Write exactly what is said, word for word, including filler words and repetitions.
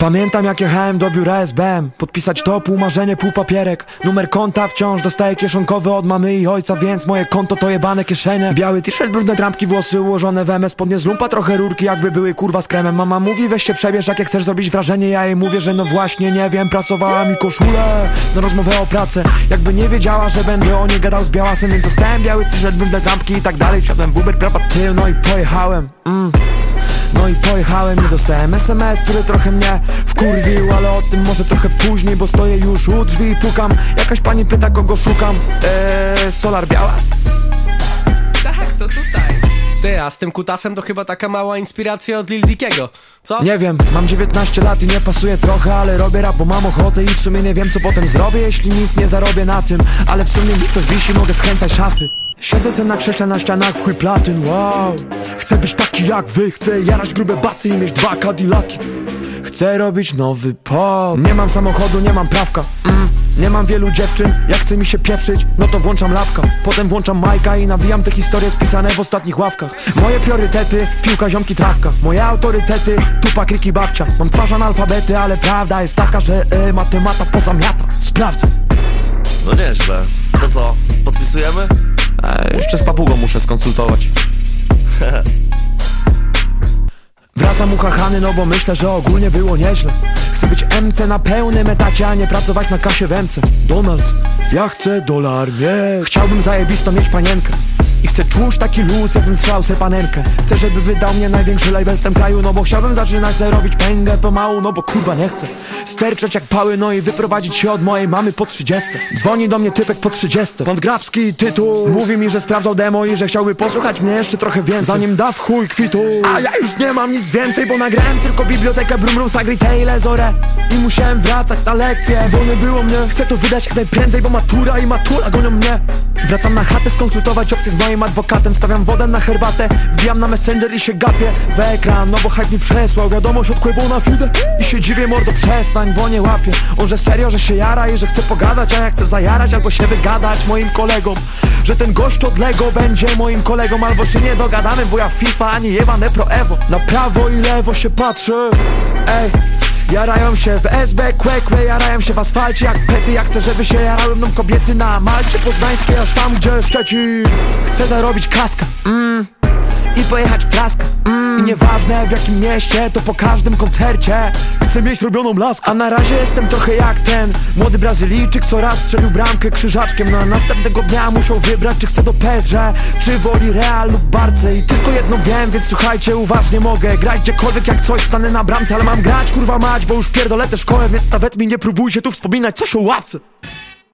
Pamiętam jak jechałem do biura S B M, podpisać to pół marzenie, pół papierek. Numer konta wciąż dostaję kieszonkowy od mamy i ojca, więc moje konto to jebane kieszenie. Biały t-shirt, brudne trampki, włosy ułożone w M S, spodnie z lumpa, trochę rurki, jakby były kurwa z kremem. Mama mówi weź się przebierz, jak, jak chcesz zrobić wrażenie. Ja jej mówię, że no właśnie nie wiem, prasowała mi koszulę na rozmowę o pracę. Jakby nie wiedziała, że będę o niej gadał z białasem, więc zostałem biały t-shirt, brudne trampki i tak dalej. Wsiadłem w Uber, prawa tył, no i pojechałem. mm. No i pojechałem, nie dostałem S M S, który trochę mnie wkurwił, ale o tym może trochę później, bo stoję już u drzwi i pukam. Jakaś pani pyta, kogo szukam. Eee, Solar Białas? Tak, to tutaj. Ty, a z tym kutasem to chyba taka mała inspiracja od Lil Dickiego, co? Nie wiem, mam dziewiętnaście lat i nie pasuje trochę, ale robię rap, bo mam ochotę i w sumie nie wiem co potem zrobię, jeśli nic nie zarobię na tym. Ale w sumie mi to wisi, mogę skręcać szafy. Siedzę se na krześle, na ścianach w chuj platyn, wow. Chcę być taki jak wy, chcę jarać grube baty i mieć dwa Cadillaki. Chcę robić nowy pop. Nie mam samochodu, nie mam prawka, mm. nie mam wielu dziewczyn, jak chce mi się pieprzyć, no to włączam lapka. Potem włączam Majka i nawijam te historie spisane w ostatnich ławkach. Moje priorytety, piłka, ziomki, trawka. Moje autorytety, tupa, kriki, babcia. Mam twarz analfabety, ale prawda jest taka, że e, matemata pozamiata. Sprawdzę. No nieźle, to co, podpisujemy? E, jeszcze z papugą muszę skonsultować. Wracam uchachany, no bo myślę, że ogólnie było nieźle. Chcę być M C na pełnym etacie, a nie pracować na kasie w M C. Donald, ja chcę dolar, nie. Chciałbym zajebisto mieć panienkę i chcę czuć taki luz, jakbym strzał se panenkę. Chcę, żeby wydał mnie największy label w tym kraju, no bo chciałbym zaczynać zarobić pęgę pomału, no bo kurwa nie chcę sterczeć jak pały, no i wyprowadzić się od mojej mamy po trzydziestce. Dzwoni do mnie typek po trzydziestce, Pond Grabski, tytuł. Mówi mi, że sprawdzał demo i że chciałby posłuchać mnie jeszcze trochę więcej, zanim da w chuj kwitu. A ja już nie mam nic więcej, bo nagrałem tylko bibliotekę Brumrus, Agrite i Lesore i musiałem wracać na lekcje, bo nie było mnie. Chcę to wydać jak najprędzej, bo matura i matula gonią mnie. Wracam na chatę skonsultować opcje z moim adwokatem. Stawiam wodę na herbatę, wbijam na Messenger i się gapię w ekran, no bo hype mi przesłał wiadomość od Quebo na feedę i się dziwię, mordo przestań, bo nie łapię. On że serio, że się jara i że chce pogadać, a ja chcę zajarać albo się wygadać moim kolegom, że ten gość od Lego będzie moim kolegą, albo się nie dogadamy, bo ja Fifa ani jebane pro Evo. Na prawo i lewo się patrzy, ej. Jarają się w S B, kłe, kłe, jarają się w asfalcie jak pety. Ja chcę, żeby się jarały mną kobiety na Malcie Poznańskiej, aż tam, gdzie Szczecin. Chcę zarobić kaska, mm. i pojechać w traskę, mm. i nieważne w jakim mieście, to po każdym koncercie chcę mieć robioną laskę. A na razie jestem trochę jak ten młody Brazylijczyk, co raz strzelił bramkę krzyżaczkiem, no a następnego dnia musiał wybrać, czy chce do P S G, czy woli Real lub Barce. I tylko jedno wiem, więc słuchajcie uważnie, mogę grać gdziekolwiek, jak coś stanę na bramce, ale mam grać kurwa mać, bo już pierdolę tę szkołę, więc nawet mi nie próbujcie tu wspominać coś o ławce.